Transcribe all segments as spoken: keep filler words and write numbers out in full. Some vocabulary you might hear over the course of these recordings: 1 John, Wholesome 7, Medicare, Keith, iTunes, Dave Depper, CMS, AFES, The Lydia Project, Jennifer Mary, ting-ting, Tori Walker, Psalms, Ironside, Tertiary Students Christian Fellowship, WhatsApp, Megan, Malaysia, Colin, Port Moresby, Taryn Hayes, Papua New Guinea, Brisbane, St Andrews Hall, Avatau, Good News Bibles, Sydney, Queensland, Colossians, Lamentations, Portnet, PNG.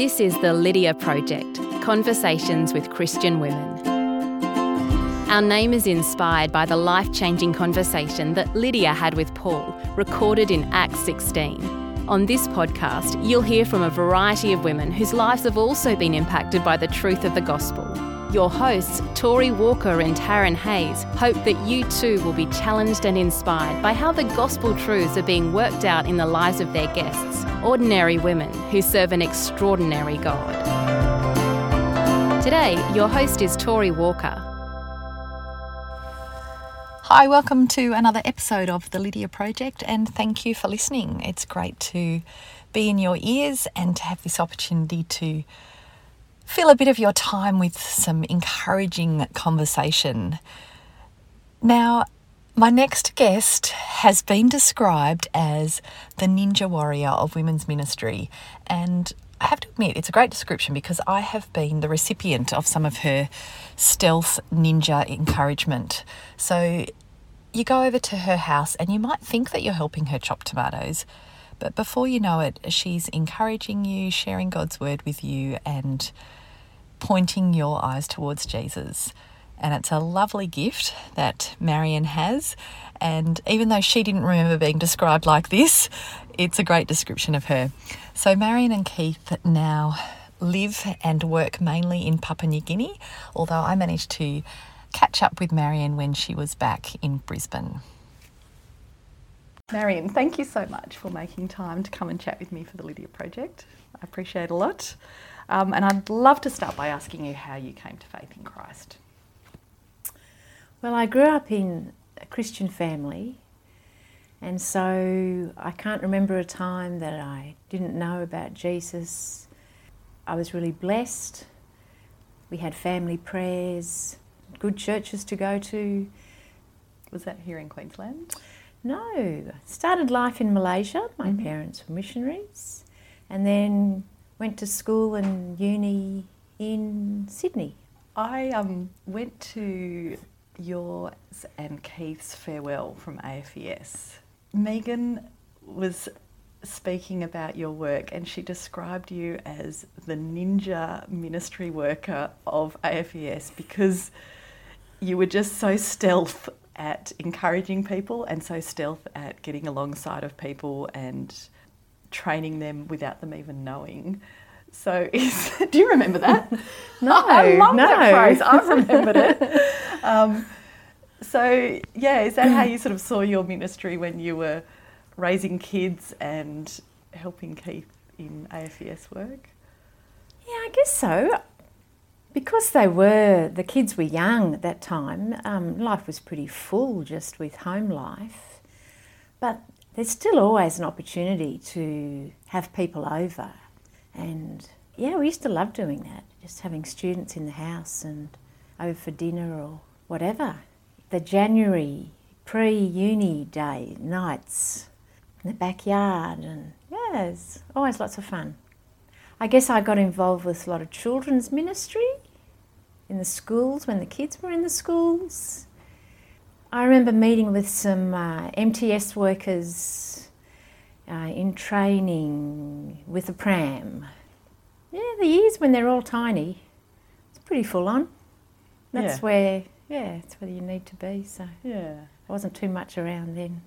This is The Lydia Project, Conversations with Christian Women. Our name is inspired by the life-changing conversation that Lydia had with Paul, recorded in Acts sixteen. On this podcast, you'll hear from a variety of women whose lives have also been impacted by the truth of the gospel. Your hosts, Tori Walker and Taryn Hayes, hope that you too will be challenged and inspired by how the gospel truths are being worked out in the lives of their guests, ordinary women who serve an extraordinary God. Today, your host is Tori Walker. Hi, welcome to another episode of The Lydia Project, and thank you for listening. It's great to be in your ears and to have this opportunity to fill a bit of your time with some encouraging conversation. Now, my next guest has been described as the ninja warrior of women's ministry, and I have to admit it's a great description because I have been the recipient of some of her stealth ninja encouragement. So you go over to her house and you might think that you're helping her chop tomatoes, but before you know it, she's encouraging you, sharing God's word with you, and pointing your eyes towards Jesus. And it's a lovely gift that Marion has, and even though she didn't remember being described like this, it's a great description of her. So Marion and Keith now live and work mainly in Papua New Guinea, although I managed to catch up with Marion when she was back in Brisbane. Marion, thank you so much for making time to come and chat with me for the Lydia Project. I appreciate it a lot. Um, and I'd love to start by asking you how you came to faith in Christ. Well, I grew up in a Christian family, and so I can't remember a time that I didn't know about Jesus. I was really blessed. We had family prayers, good churches to go to. Was that here in Queensland? No. I started life in Malaysia. My mm-hmm. parents were missionaries, and then went to school and uni in Sydney. I um, went to yours and Keith's farewell from A F E S. Megan was speaking about your work and she described you as the ninja ministry worker of A F E S because you were just so stealth at encouraging people and so stealth at getting alongside of people and training them without them even knowing. So is, do you remember that? No, I, I love no. that phrase. I've remembered it. Um, so, yeah, is that how you sort of saw your ministry when you were raising kids and helping Keith in A F E S work? Yeah, I guess so. Because they were, the kids were young at that time, um, life was pretty full just with home life. But there's still always an opportunity to have people over. And yeah, we used to love doing that, just having students in the house and over for dinner or whatever. The January pre-uni day nights in the backyard, and yeah, it's always lots of fun. I guess I got involved with a lot of children's ministry in the schools when the kids were in the schools. I remember meeting with some uh, M T S workers Uh, in training with a pram. Yeah, the years when they're all tiny, it's pretty full on. That's yeah. where, yeah, that's where you need to be. So yeah, I wasn't too much around then.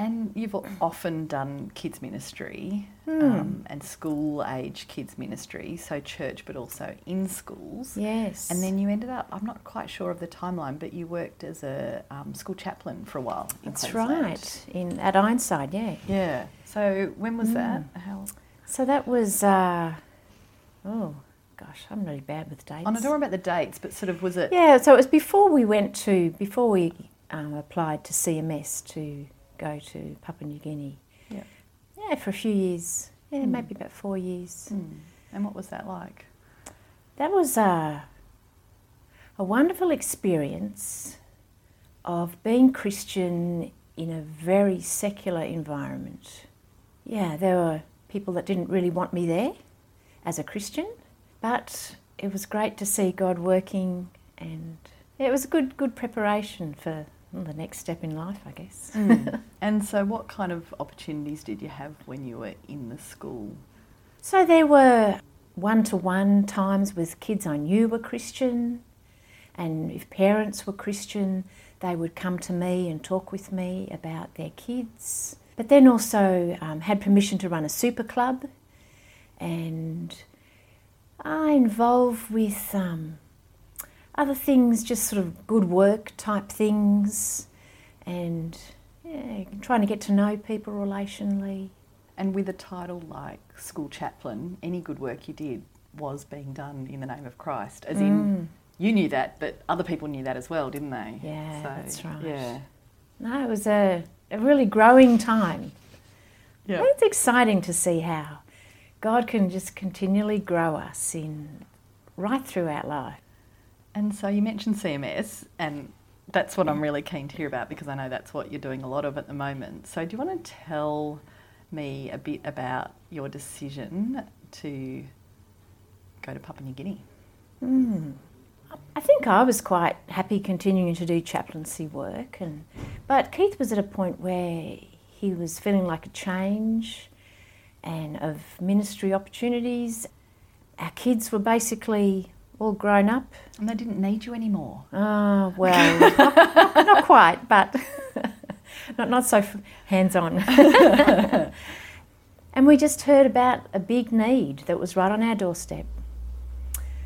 And you've often done kids ministry mm. um, and school age kids ministry, so church but also in schools. Yes. And then you ended up, I'm not quite sure of the timeline, but you worked as a um, school chaplain for a while. That's right, in at Ironside, yeah. Yeah. So when was mm. that? How? So that was, uh, oh gosh, I'm really bad with dates. I'm not talking about the dates, but sort of was it? Yeah, so it was before we went to, before we um, applied to C M S to go to Papua New Guinea. Yeah. Yeah, for a few years. Yeah, mm. maybe about four years. Mm. And what was that like? That was a, a wonderful experience of being Christian in a very secular environment. Yeah, there were people that didn't really want me there as a Christian, but it was great to see God working, and it was a good, good preparation for Well, the next step in life, I guess. Mm. And so what kind of opportunities did you have when you were in the school? So there were one-to-one times with kids I knew were Christian, and if parents were Christian, they would come to me and talk with me about their kids. But then also um, had permission to run a super club, and I involved with um, other things, just sort of good work type things, and yeah, trying to get to know people relationally. And with a title like school chaplain, any good work you did was being done in the name of Christ. As mm. in, you knew that, but other people knew that as well, didn't they? Yeah, so, that's right. Yeah. No, it was a, a really growing time. Yeah. It's exciting to see how God can just continually grow us in right through our life. And so you mentioned C M S, and that's what I'm really keen to hear about, because I know that's what you're doing a lot of at the moment. So do you want to tell me a bit about your decision to go to Papua New Guinea? Mm. I think I was quite happy continuing to do chaplaincy work, and but Keith was at a point where he was feeling like a change and of ministry opportunities. Our kids were basically all grown up. And they didn't need you anymore. Oh, well, not, not, not quite, but... Not not so hands-on. And we just heard about a big need that was right on our doorstep.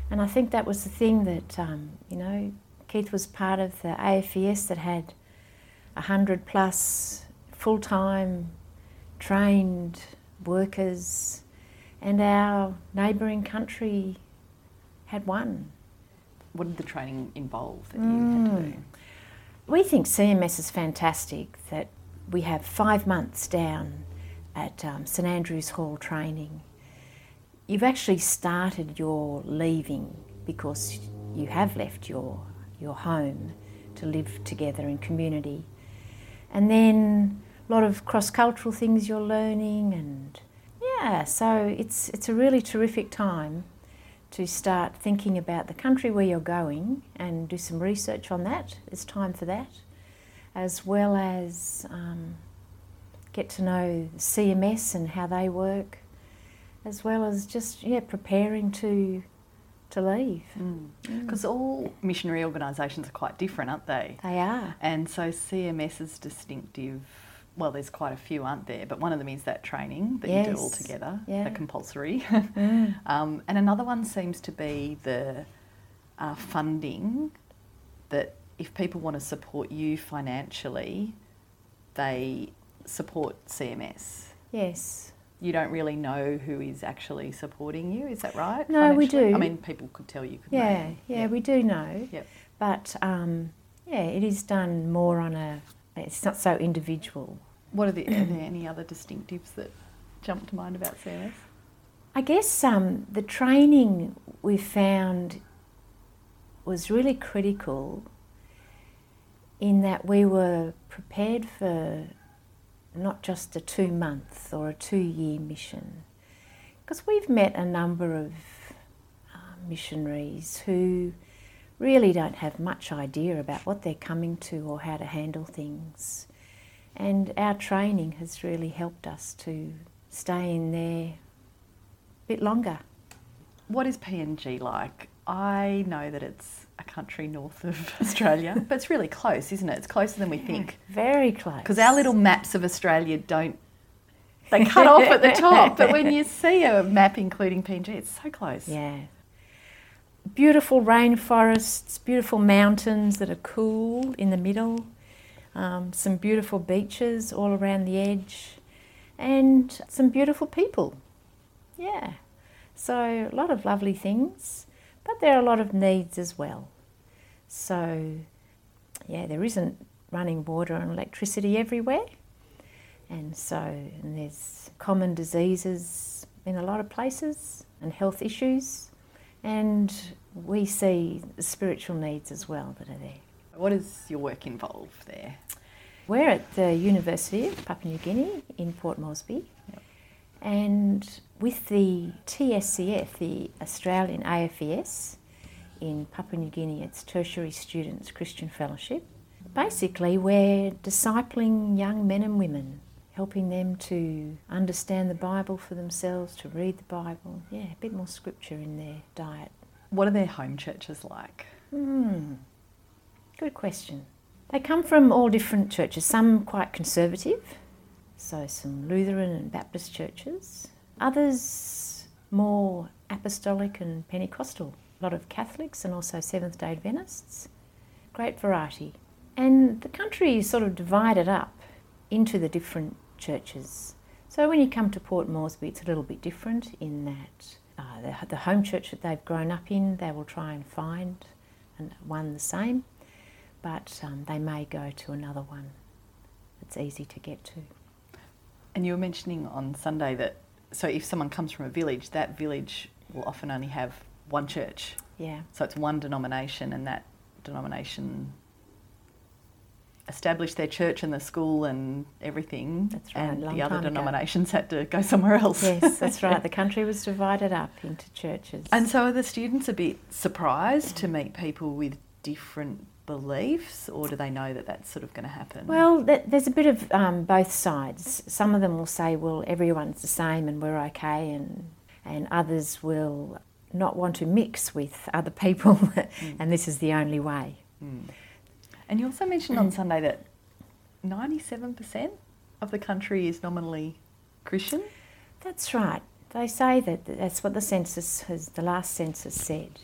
And I think that was the thing that, um, you know, Keith was part of the A F E S that had one hundred plus full-time trained workers, and our neighbouring country had one. What did the training involve that you mm. had to do? We think C M S is fantastic, that we have five months down at um, St Andrews Hall training. You've actually started your leaving, because you have left your your home to live together in community. And then a lot of cross-cultural things you're learning, and yeah, so it's it's a really terrific time to start thinking about the country where you're going and do some research on that. It's time for that, as well as um, get to know C M S and how they work, as well as just yeah preparing to to leave. Because mm. mm. all missionary organisations are quite different, aren't they? They are. And so C M S is distinctive. Well, there's quite a few, aren't there? But one of them is that training that yes. you do all together, yeah. the compulsory. mm. um, and another one seems to be the uh, funding, that if people want to support you financially, they support C M S. Yes. You don't really know who is actually supporting you, is that right? No, we do. I mean, people could tell you, couldn't yeah, they? Yeah, yeah, we do know. Yep. But, um, yeah, it is done more on a... It's not so individual. What are, the, are there any other distinctives that jump to mind about C M S? I guess um, the training we found was really critical in that we were prepared for not just a two-month or a two-year mission, because we've met a number of uh, missionaries who really don't have much idea about what they're coming to or how to handle things. And our training has really helped us to stay in there a bit longer. What is P N G like? I know that it's a country north of Australia, but it's really close, isn't it? It's closer than we think. Very close. Because our little maps of Australia don't, they cut off at the top, but when you see a map including P N G, it's so close. Yeah. Beautiful rainforests, beautiful mountains that are cool in the middle, um, some beautiful beaches all around the edge, and some beautiful people. Yeah, so a lot of lovely things, but there are a lot of needs as well. So, yeah, there isn't running water and electricity everywhere, and so and there's common diseases in a lot of places and health issues. And we see the spiritual needs as well that are there. What does your work involve there? We're at the University of Papua New Guinea in Port Moresby. Yep. And with the T S C F, the Australian A F E S, in Papua New Guinea, it's Tertiary Students Christian Fellowship. Basically, we're discipling young men and women helping them to understand the Bible for themselves, to read the Bible. Yeah, a bit more scripture in their diet. What are their home churches like? Mm, good question. They come from all different churches, some quite conservative, so some Lutheran and Baptist churches, others more apostolic and Pentecostal, a lot of Catholics and also Seventh-day Adventists. Great variety. And the country is sort of divided up into the different churches. So when you come to Port Moresby, it's a little bit different in that uh, the, the home church that they've grown up in, they will try and find and one the same, but um, they may go to another one that's easy to get to. And you were mentioning on Sunday that, so if someone comes from a village, that village will often only have one church. Yeah. So it's one denomination, and that denomination established their church and the school and everything. That's right. And the other denominations ago. had to go somewhere else. Yes, that's right. The country was divided up into churches. And so are the students a bit surprised to meet people with different beliefs, or do they know that that's sort of going to happen? Well, th- there's a bit of um, both sides. Some of them will say, well, everyone's the same and we're okay, and and others will not want to mix with other people mm. and this is the only way. Mm. And you also mentioned on Sunday that ninety-seven percent of the country is nominally Christian. That's right. They say that that's what the census has, the last census said.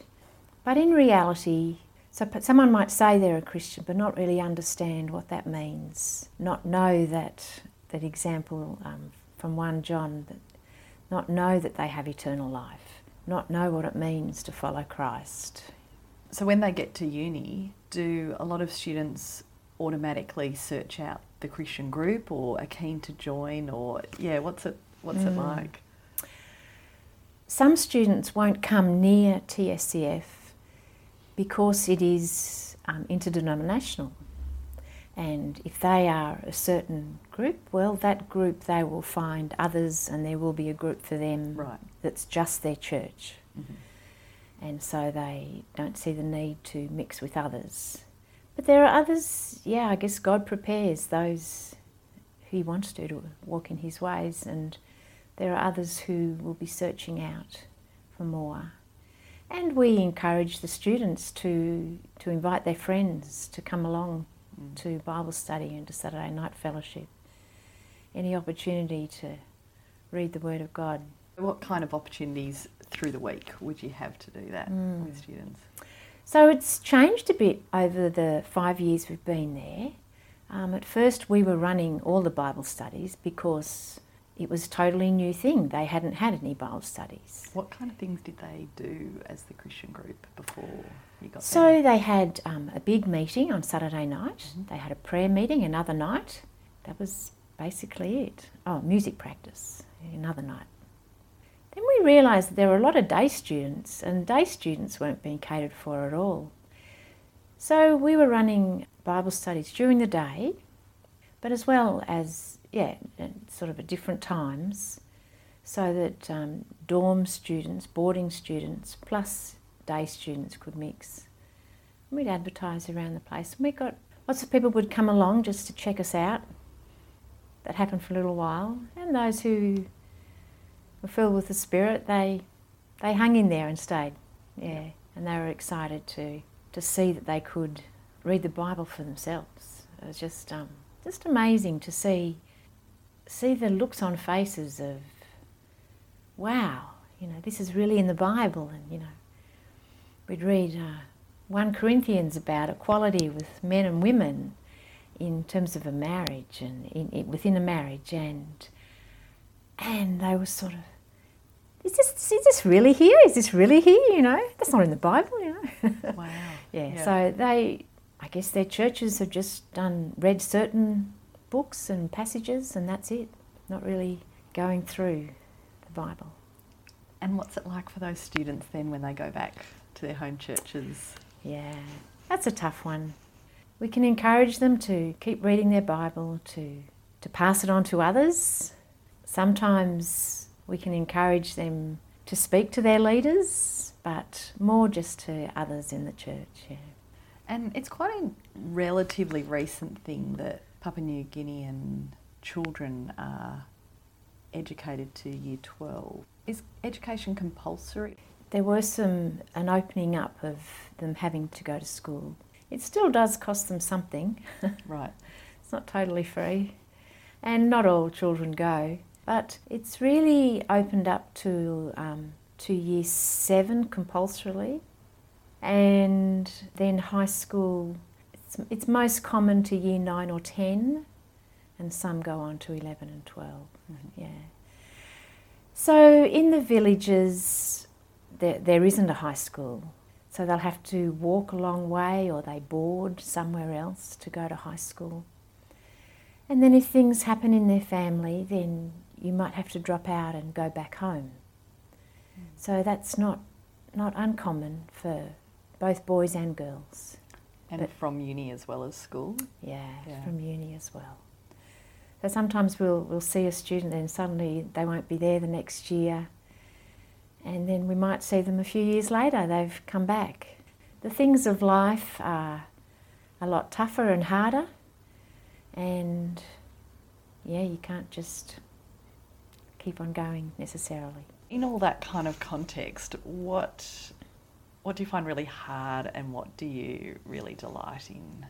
But in reality, so someone might say they're a Christian but not really understand what that means, not know that, that example um, from First John, that not know that they have eternal life, not know what it means to follow Christ. So when they get to uni, do a lot of students automatically search out the Christian group, or are keen to join, or yeah, what's it what's mm. it like? Some students won't come near T S C F because it is um, interdenominational, and if they are a certain group, well, that group they will find others, and there will be a group for them right. that's just their church. Mm-hmm. And so they don't see the need to mix with others. But there are others, yeah, I guess God prepares those who he wants to, to walk in his ways, and there are others who will be searching out for more. And we encourage the students to, to invite their friends to come along mm. to Bible study and to Saturday night fellowship. Any opportunity to read the Word of God. What kind of opportunities through the week would you have to do that mm. with students? So it's changed a bit over the five years we've been there. Um, at first we were running all the Bible studies because it was a totally new thing. They hadn't had any Bible studies. What kind of things did they do as the Christian group before you got so there? So they had um, a big meeting on Saturday night. Mm-hmm. They had a prayer meeting another night. That was basically it. Oh, music practice another night. Then we realised that there were a lot of day students, and day students weren't being catered for at all. So we were running Bible studies during the day, but as well as, yeah, sort of at different times, so that um, dorm students, boarding students, plus day students could mix. And we'd advertise around the place, and we got lots of people would come along just to check us out. That happened for a little while, and those who were filled with the Spirit, they they hung in there and stayed. Yeah. Yep. And they were excited to to see that they could read the Bible for themselves. It was just um, just amazing to see see the looks on faces of, wow, you know, this is really in the Bible. And you know, we'd read uh, First Corinthians about equality with men and women in terms of a marriage and in, in, within a marriage, and And they were sort of, is this, is this really here? Is this really here? You know, that's not in the Bible, you know. Wow. yeah, yeah, so they, I guess their churches have just done, read certain books and passages, and that's it. Not really going through the Bible. And what's it like for those students then when they go back to their home churches? Yeah, that's a tough one. We can encourage them to keep reading their Bible, to, to pass it on to others. Sometimes we can encourage them to speak to their leaders, but more just to others in the church. Yeah. And it's quite a relatively recent thing that Papua New Guinean children are educated to year twelve. Is education compulsory? There were some, an opening up of them having to go to school. It still does cost them something. Right. It's not totally free. And not all children go. But it's really opened up to, um, to year seven compulsorily. And then high school, it's, it's most common to year nine or ten. And some go on to eleven and twelve, mm-hmm. Yeah. So in the villages, there, there isn't a high school. So they'll have to walk a long way or they board somewhere else to go to high school. And then if things happen in their family, then you might have to drop out and go back home. Mm. So that's not, not uncommon for both boys and girls. And but, from uni as well as school? Yeah, yeah, from uni as well. So sometimes we'll we'll see a student and suddenly they won't be there the next year, and then we might see them a few years later, they've come back. The things of life are a lot tougher and harder, and yeah, you can't just keep on going necessarily. In all that kind of context, what what do you find really hard and what do you really delight in?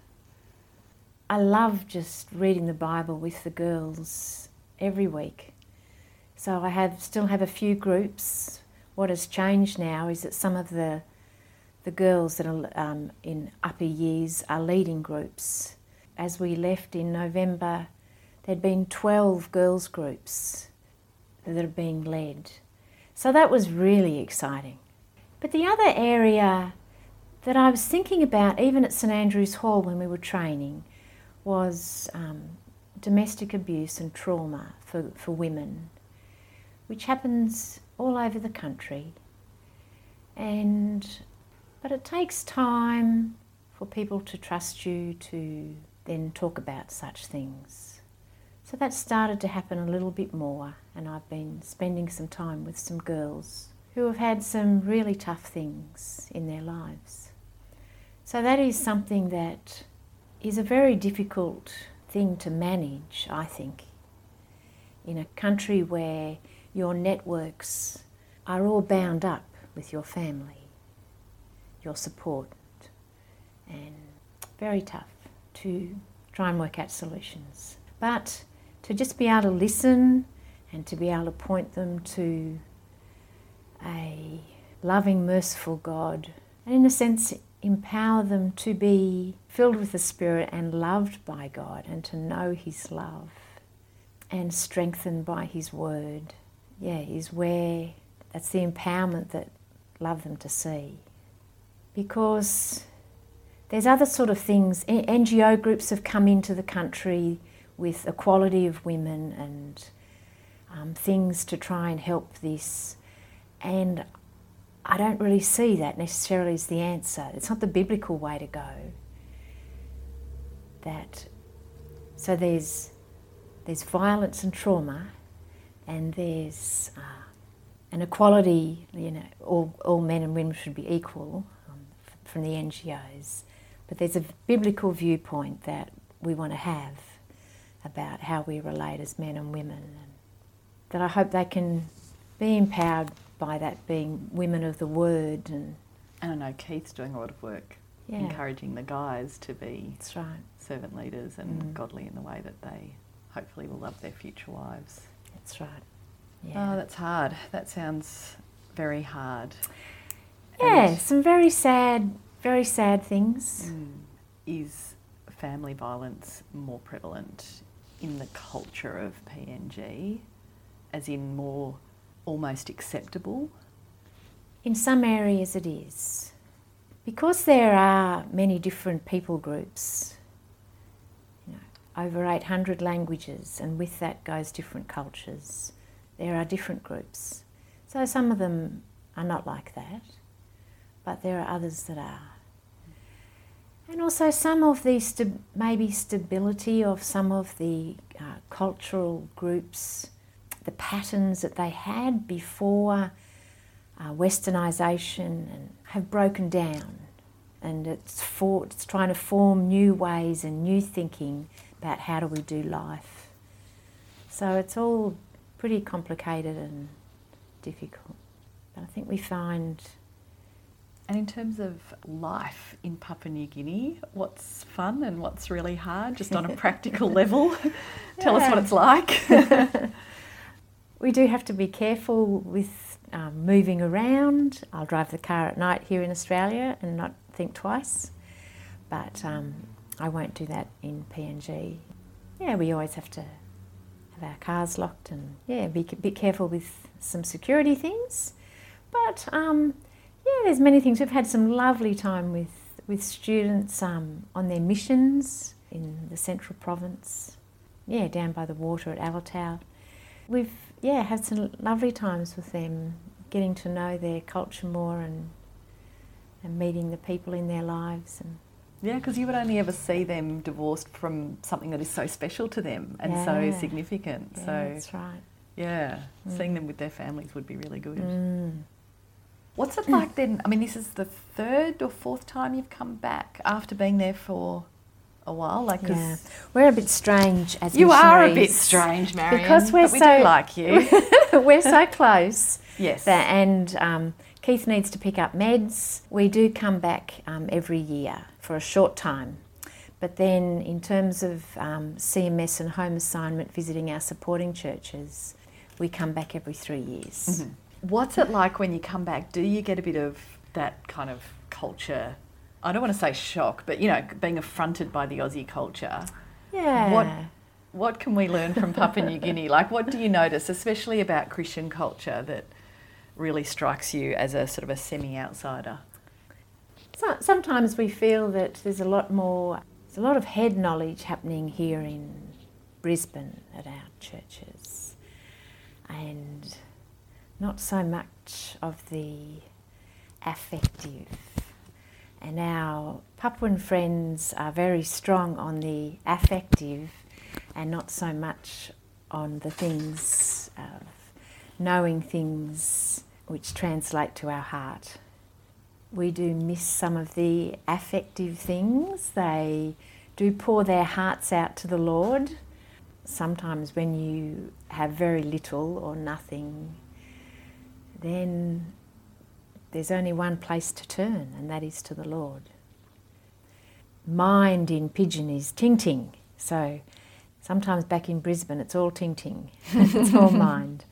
I love just reading the Bible with the girls every week. So I have still have a few groups. What has changed now is that some of the the girls that are um, in upper years are leading groups. As we left in November, there'd been twelve girls groups that are being led. So that was really exciting. But the other area that I was thinking about, even at St Andrews Hall when we were training, was um, domestic abuse and trauma for, for women, which happens all over the country. And but it takes time for people to trust you to then talk about such things. So that started to happen a little bit more, and I've been spending some time with some girls who have had some really tough things in their lives. So that is something that is a very difficult thing to manage, I think, in a country where your networks are all bound up with your family, your support, and very tough to try and work out solutions. But to just be able to listen and to be able to point them to a loving, merciful God, and in a sense, empower them to be filled with the Spirit and loved by God and to know His love and strengthened by His Word. Yeah, is where, that's the empowerment that I love them to see. Because there's other sort of things, N G O groups have come into the country with equality of women and um, things to try and help this, and I don't really see that necessarily as the answer. It's not the biblical way to go. That, so there's there's violence and trauma, and there's uh, an equality. You know, all all men and women should be equal um, from the N G Os. But there's a biblical viewpoint that we want to have about how we relate as men and women, and that I hope they can be empowered by that, being women of the Word. And, and I know Keith's doing a lot of work, yeah, encouraging the guys to be That's right. servant leaders and mm. godly in the way that they hopefully will love their future wives. That's right. Yeah. Oh, that's hard. That sounds very hard. Yeah, and some very sad, very sad things. Mm. Is family violence more prevalent in the culture of P N G, as in more almost acceptable? In some areas it is. Because there are many different people groups, you know, over eight hundred languages, and with that goes different cultures, there are different groups. So some of them are not like that, but there are others that are. And also some of the st- maybe stability of some of the uh, cultural groups, the patterns that they had before uh, westernisation, and have broken down, and it's, for, it's trying to form new ways and new thinking about how do we do life So it's all pretty complicated and difficult. But I think we find... And in terms of life in Papua New Guinea, what's fun and what's really hard, just on a practical level? Tell yeah. us what it's like. We do have to be careful with um, moving around. I'll drive the car at night here in Australia and not think twice. But um, I won't do that in P N G. Yeah, we always have to have our cars locked and yeah, be a bit careful with some security things. But... Um, Yeah, there's many things. We've had some lovely time with, with students um, on their missions in the Central Province, yeah, down by the water at Avatau. We've, yeah, had some lovely times with them, getting to know their culture more and and meeting the people in their lives. And yeah, because you would only ever see them divorced from something that is so special to them and yeah. so significant. Yeah, so that's right. Yeah, mm. seeing them with their families would be really good. Mm. What's it like then? I mean, this is the third or fourth time you've come back after being there for a while. Like, yeah. We're a bit strange as you missionaries. You are a bit strange, Marion. Because we're but we so do like you. We're so close. Yes. That, and um, Keith needs to pick up meds. We do come back um, every year for a short time, but then in terms of um, C M S and home assignment, visiting our supporting churches, we come back every three years. Mm-hmm. What's it like when you come back? Do you get a bit of that kind of culture? I don't want to say shock, but, you know, being affronted by the Aussie culture. Yeah. What what can we learn from Papua New Guinea? Like, what do you notice, especially about Christian culture, that really strikes you as a sort of a semi-outsider? So, sometimes we feel that there's a lot more, there's a lot of head knowledge happening here in Brisbane at our churches. And... not so much of the affective. And our Papuan friends are very strong on the affective and not so much on the things of knowing things which translate to our heart. We do miss some of the affective things. They do pour their hearts out to the Lord. Sometimes when you have very little or nothing, then there's only one place to turn, and that is to the Lord. Mind in Pidgin is ting-ting, so sometimes back in Brisbane it's all ting-ting, it's all mind.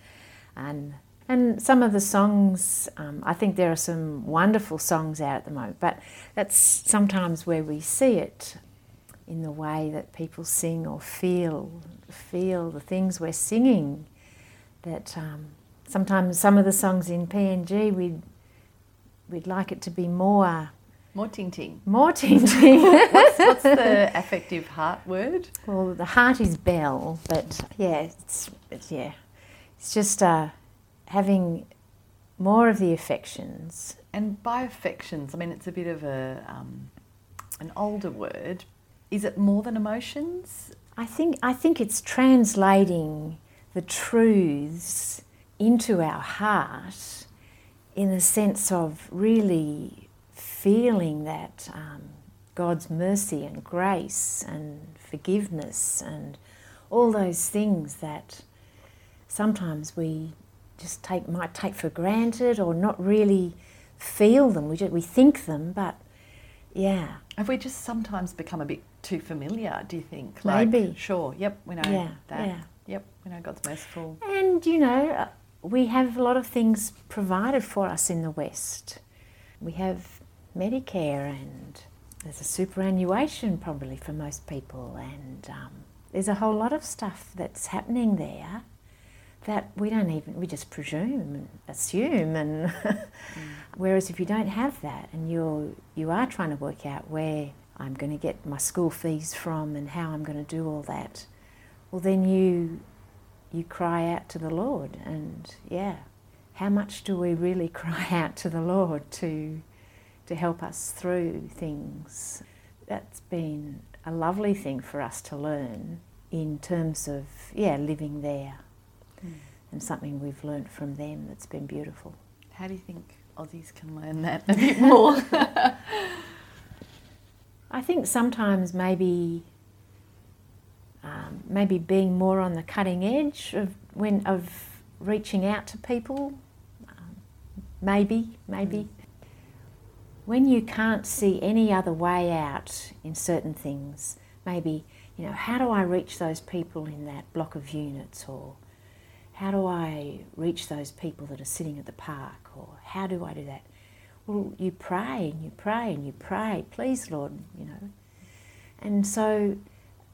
And and some of the songs, um, I think there are some wonderful songs out at the moment, but that's sometimes where we see it, in the way that people sing or feel, feel the things we're singing, that... Um, Sometimes some of the songs in P N G, we'd, we'd like it to be more... More ting-ting. More ting-ting. what's, what's the affective heart word? Well, the heart is bell, but yeah, it's, it's, yeah. It's just uh, having more of the affections. And by affections, I mean, it's a bit of a um, an older word. Is it more than emotions? I think I think it's translating the truths... into our heart, in the sense of really feeling that um, God's mercy and grace and forgiveness and all those things that sometimes we just take might take for granted or not really feel them. We just, we think them, but yeah. Have we just sometimes become a bit too familiar, do you think? Like, maybe. Sure, yep, we know yeah, that. Yeah. Yep, we know God's merciful. And, you know... we have a lot of things provided for us in the West. We have Medicare and there's a superannuation probably for most people, and um, there's a whole lot of stuff that's happening there that we don't even, we just presume and assume. And mm. Whereas if you don't have that and you're, you are trying to work out where I'm going to get my school fees from and how I'm going to do all that, well then you... you cry out to the Lord, and yeah, how much do we really cry out to the Lord to to help us through things? That's been a lovely thing for us to learn in terms of, yeah, living there, mm. and something we've learnt from them that's been beautiful. How do you think Aussies can learn that a bit more? I think sometimes maybe um, maybe being more on the cutting edge of when of reaching out to people, um, maybe, maybe. When you can't see any other way out in certain things, maybe, you know, how do I reach those people in that block of units, or how do I reach those people that are sitting at the park, or how do I do that? Well, you pray and you pray and you pray, please, Lord, you know. And so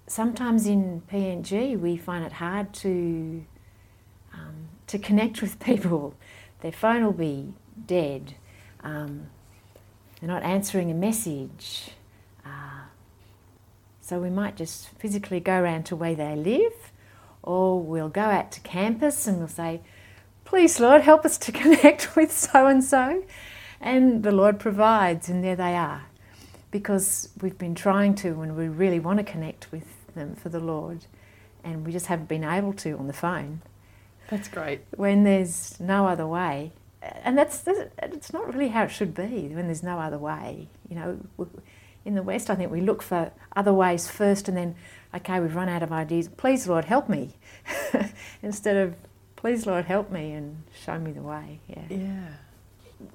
sometimes in P N G we find it hard to um, to connect with people. Their phone will be dead. Um, they're not answering a message. Uh, so we might just physically go around to where they live. Or we'll go out to campus and we'll say, please, Lord, help us to connect with so-and-so. And the Lord provides, and there they are. Because we've been trying to, and we really want to connect with them for the Lord, and we just haven't been able to on the phone. That's great. When there's no other way. And that's, that's it's not really how it should be, when there's no other way. You know, in the West, I think we look for other ways first, and then, okay, we've run out of ideas, please, Lord, help me, instead of, please, Lord, help me and show me the way. Yeah. Yeah.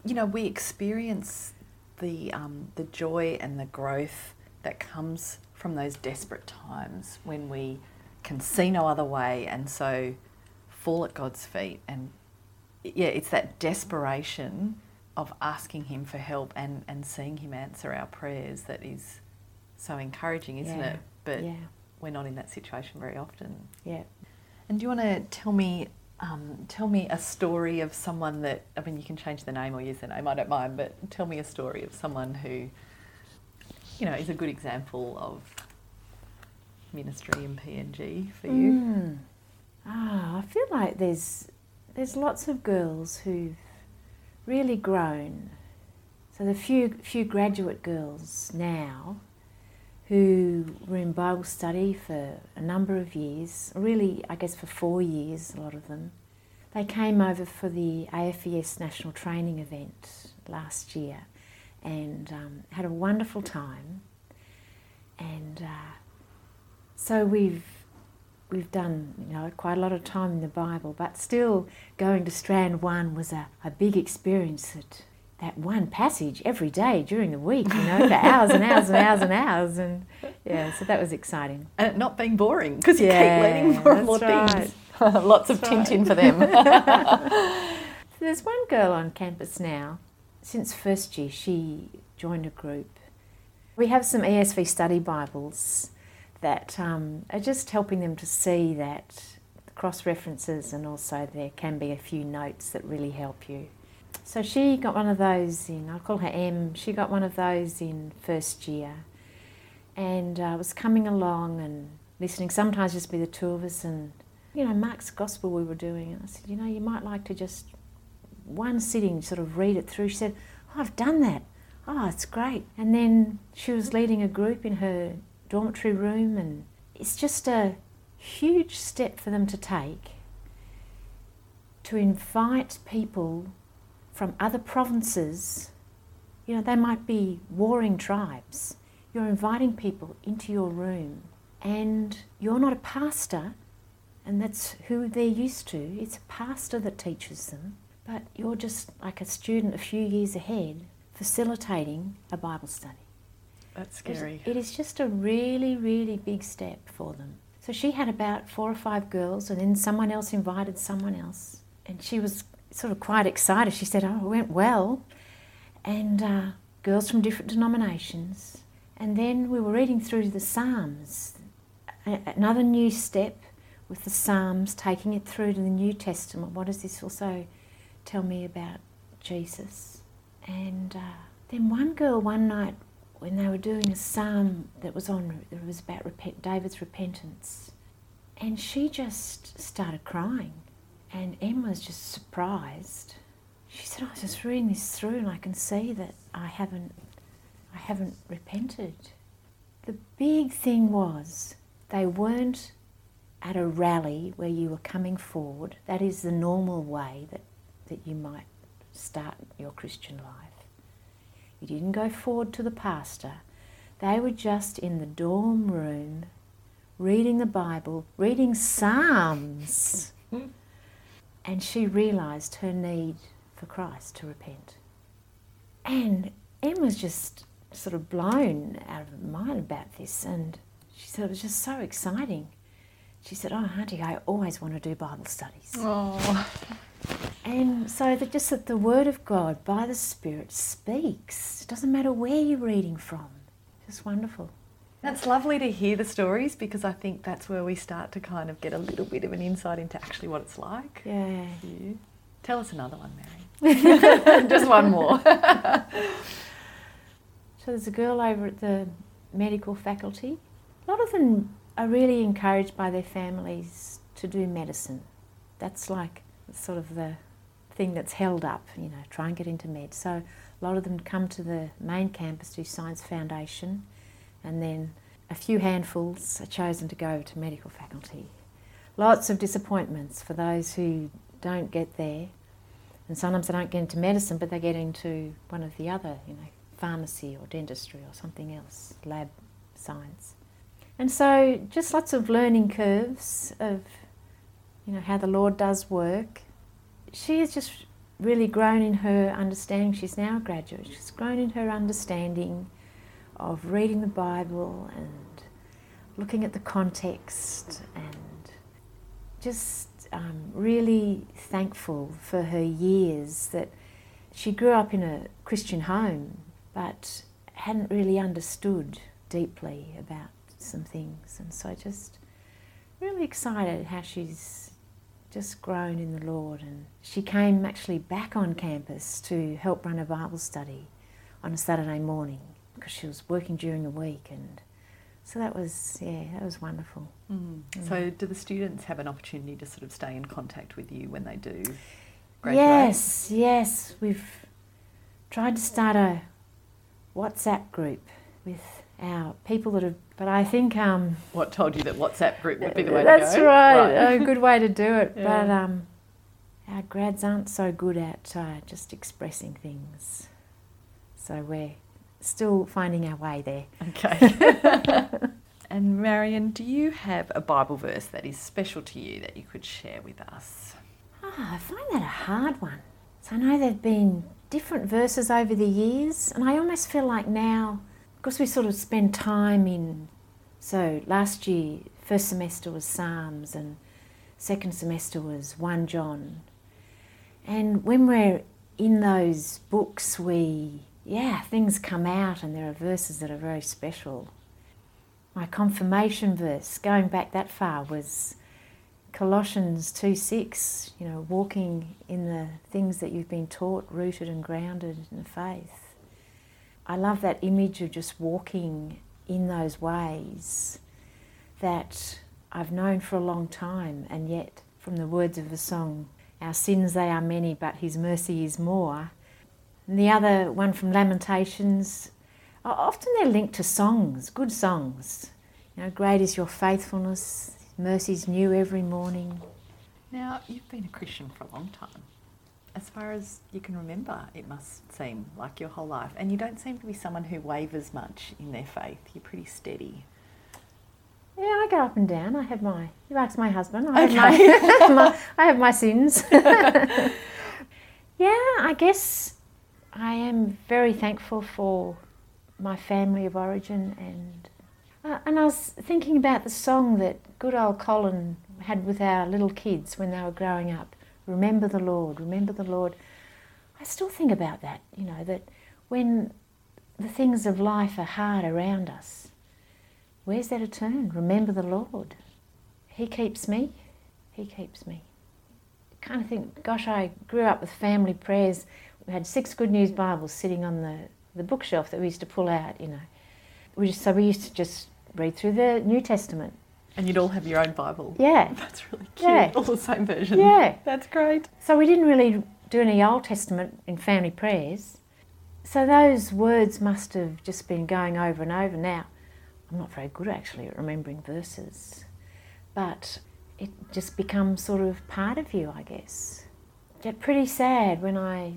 You know, we experience the um, the joy and the growth that comes from those desperate times when we can see no other way, and so fall at God's feet. And, yeah, it's that desperation of asking him for help and, and seeing him answer our prayers that is so encouraging, isn't yeah. it? But yeah. we're not in that situation very often. Yeah. And do you want to tell me Um, tell me a story of someone that, I mean, you can change the name or use the name, I don't mind, but tell me a story of someone who, you know, is a good example of ministry in P N G for you. Mm. Ah, I feel like there's there's lots of girls who've really grown. So the few few graduate girls now who were in Bible study for a number of years, really, I guess for four years, a lot of them. They came over for the A F E S National Training Event last year and um, had a wonderful time. And uh, so we've we've done, you know, quite a lot of time in the Bible, but still going to Strand One was a, a big experience. That That one passage every day during the week, you know, for hours and hours and hours and hours. And yeah, so that was exciting. And it not being boring, because you yeah, keep learning more and more right. things. Lots that's of right. Tintin for them. So there's one girl on campus now. Since first year, she joined a group. We have some E S V study Bibles that um, are just helping them to see that cross-references, and also there can be a few notes that really help you. So she got one of those in, I'll call her M, she got one of those in first year, and uh, was coming along and listening, sometimes just be the two of us, and, you know, Mark's Gospel we were doing, and I said, you know, you might like to just one sitting sort of read it through. She said, oh, I've done that, oh, it's great. And then she was leading a group in her dormitory room, and it's just a huge step for them to take, to invite people from other provinces. You know, they might be warring tribes. You're inviting people into your room, and you're not a pastor, and that's who they're used to. It's a pastor that teaches them, but you're just like a student a few years ahead facilitating a Bible study. That's scary. It is just a really, really big step for them. So she had about four or five girls, and then someone else invited someone else, and she was sort of quite excited. She said, oh, it went well. And uh, girls from different denominations. And then we were reading through the Psalms. A- another new step with the Psalms, taking it through to the New Testament. What does this also tell me about Jesus? And uh, then one girl one night, when they were doing a psalm that was on, it was about repent, David's repentance, and she just started crying. And Em was just surprised. She said, I was just reading this through and I can see that I haven't, I haven't repented. The big thing was they weren't at a rally where you were coming forward. That is the normal way that, that you might start your Christian life. You didn't go forward to the pastor. They were just in the dorm room reading the Bible, reading Psalms, and she realised her need for Christ to repent. And Em was just sort of blown out of her mind about this, and she said it was just so exciting. She said, "Oh, Auntie, I always want to do Bible studies." Oh. And so that just that the Word of God by the Spirit speaks. It doesn't matter where you're reading from. It's wonderful. That's lovely to hear the stories, because I think that's where we start to kind of get a little bit of an insight into actually what it's like. Yeah. yeah. Tell us another one, Mary. Just one more. So there's a girl over at the medical faculty. A lot of them are really encouraged by their families to do medicine. That's like sort of the thing that's held up, you know, try and get into med. So a lot of them come to the main campus, do Science Foundation, and then a few handfuls are chosen to go to medical faculty. Lots of disappointments for those who don't get there. And sometimes they don't get into medicine, but they get into one of the other, you know, pharmacy or dentistry or something else, lab science. And so just lots of learning curves of, you know, how the Lord does work. She has just really grown in her understanding. She's now a graduate. She's grown in her understanding of reading the Bible and looking at the context, and just um, really thankful for her years that she grew up in a Christian home but hadn't really understood deeply about some things, and so just really excited how she's just grown in the Lord. And she came actually back on campus to help run a Bible study on a Saturday morning, because she was working during the week, and so that was yeah that was wonderful. Mm. Mm. So do the students have an opportunity to sort of stay in contact with you when they do graduate? Yes, yes, we've tried to start a WhatsApp group with our people that have, but I think... Um, what told you that WhatsApp group would be the way to go? That's right, right. A good way to do it. Yeah. But um, our grads aren't so good at uh, just expressing things. So we're still finding our way there. Okay. And Marion, do you have a Bible verse that is special to you that you could share with us? Oh, I find that a hard one. So I know there have been different verses over the years, and I almost feel like now... Because we sort of spend time in, so last year, first semester was Psalms and second semester was First John. And when we're in those books, we, yeah, things come out, and there are verses that are very special. My confirmation verse, going back that far, was Colossians two six, you know, walking in the things that you've been taught, rooted and grounded in the faith. I love that image of just walking in those ways that I've known for a long time, and yet from the words of the song, our sins, they are many, but his mercy is more. And the other one from Lamentations, often they're linked to songs, good songs. You know, great is your faithfulness, mercy's new every morning. Now, you've been a Christian for a long time. As far as you can remember, it must seem like your whole life. And you don't seem to be someone who wavers much in their faith. You're pretty steady. Yeah, I go up and down. I have my... You ask my husband. I, okay. have, my, my, I have my sins. Yeah, I guess I am very thankful for my family of origin. And, uh, and I was thinking about the song that good old Colin had with our little kids when they were growing up. Remember the Lord, remember the Lord. I still think about that, you know, that when the things of life are hard around us, where's there to turn? Remember the Lord. He keeps me, he keeps me. I kind of think, gosh, I grew up with family prayers. We had six Good News Bibles sitting on the, the bookshelf that we used to pull out, you know. We just, so we used to just read through the New Testament. And you'd all have your own Bible. Yeah. That's really cute. Yeah. All the same version. Yeah. That's great. So we didn't really do any Old Testament in family prayers. So those words must have just been going over and over. Now, I'm not very good actually at remembering verses, but it just becomes sort of part of you, I guess. Get pretty sad when I,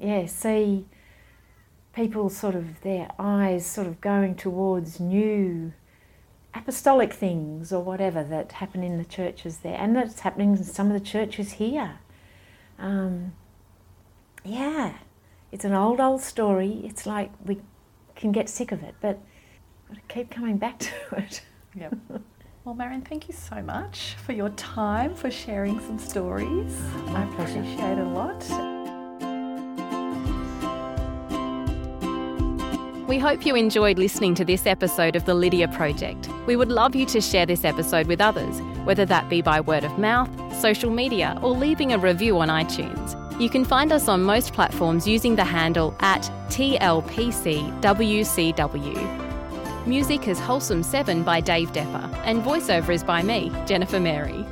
yeah, see people sort of, their eyes sort of going towards new apostolic things or whatever that happen in the churches there, and that's happening in some of the churches here. Um, yeah, it's an old, old story. It's like we can get sick of it, but I keep coming back to it. Yep. Well, Marion, thank you so much for your time, for sharing some stories. My I pleasure. Appreciate it a lot. We hope you enjoyed listening to this episode of The Lydia Project. We would love you to share this episode with others, whether that be by word of mouth, social media, or leaving a review on iTunes. You can find us on most platforms using the handle at T L P C W C W. Music is Wholesome seven by Dave Depper, and voiceover is by me, Jennifer Mary.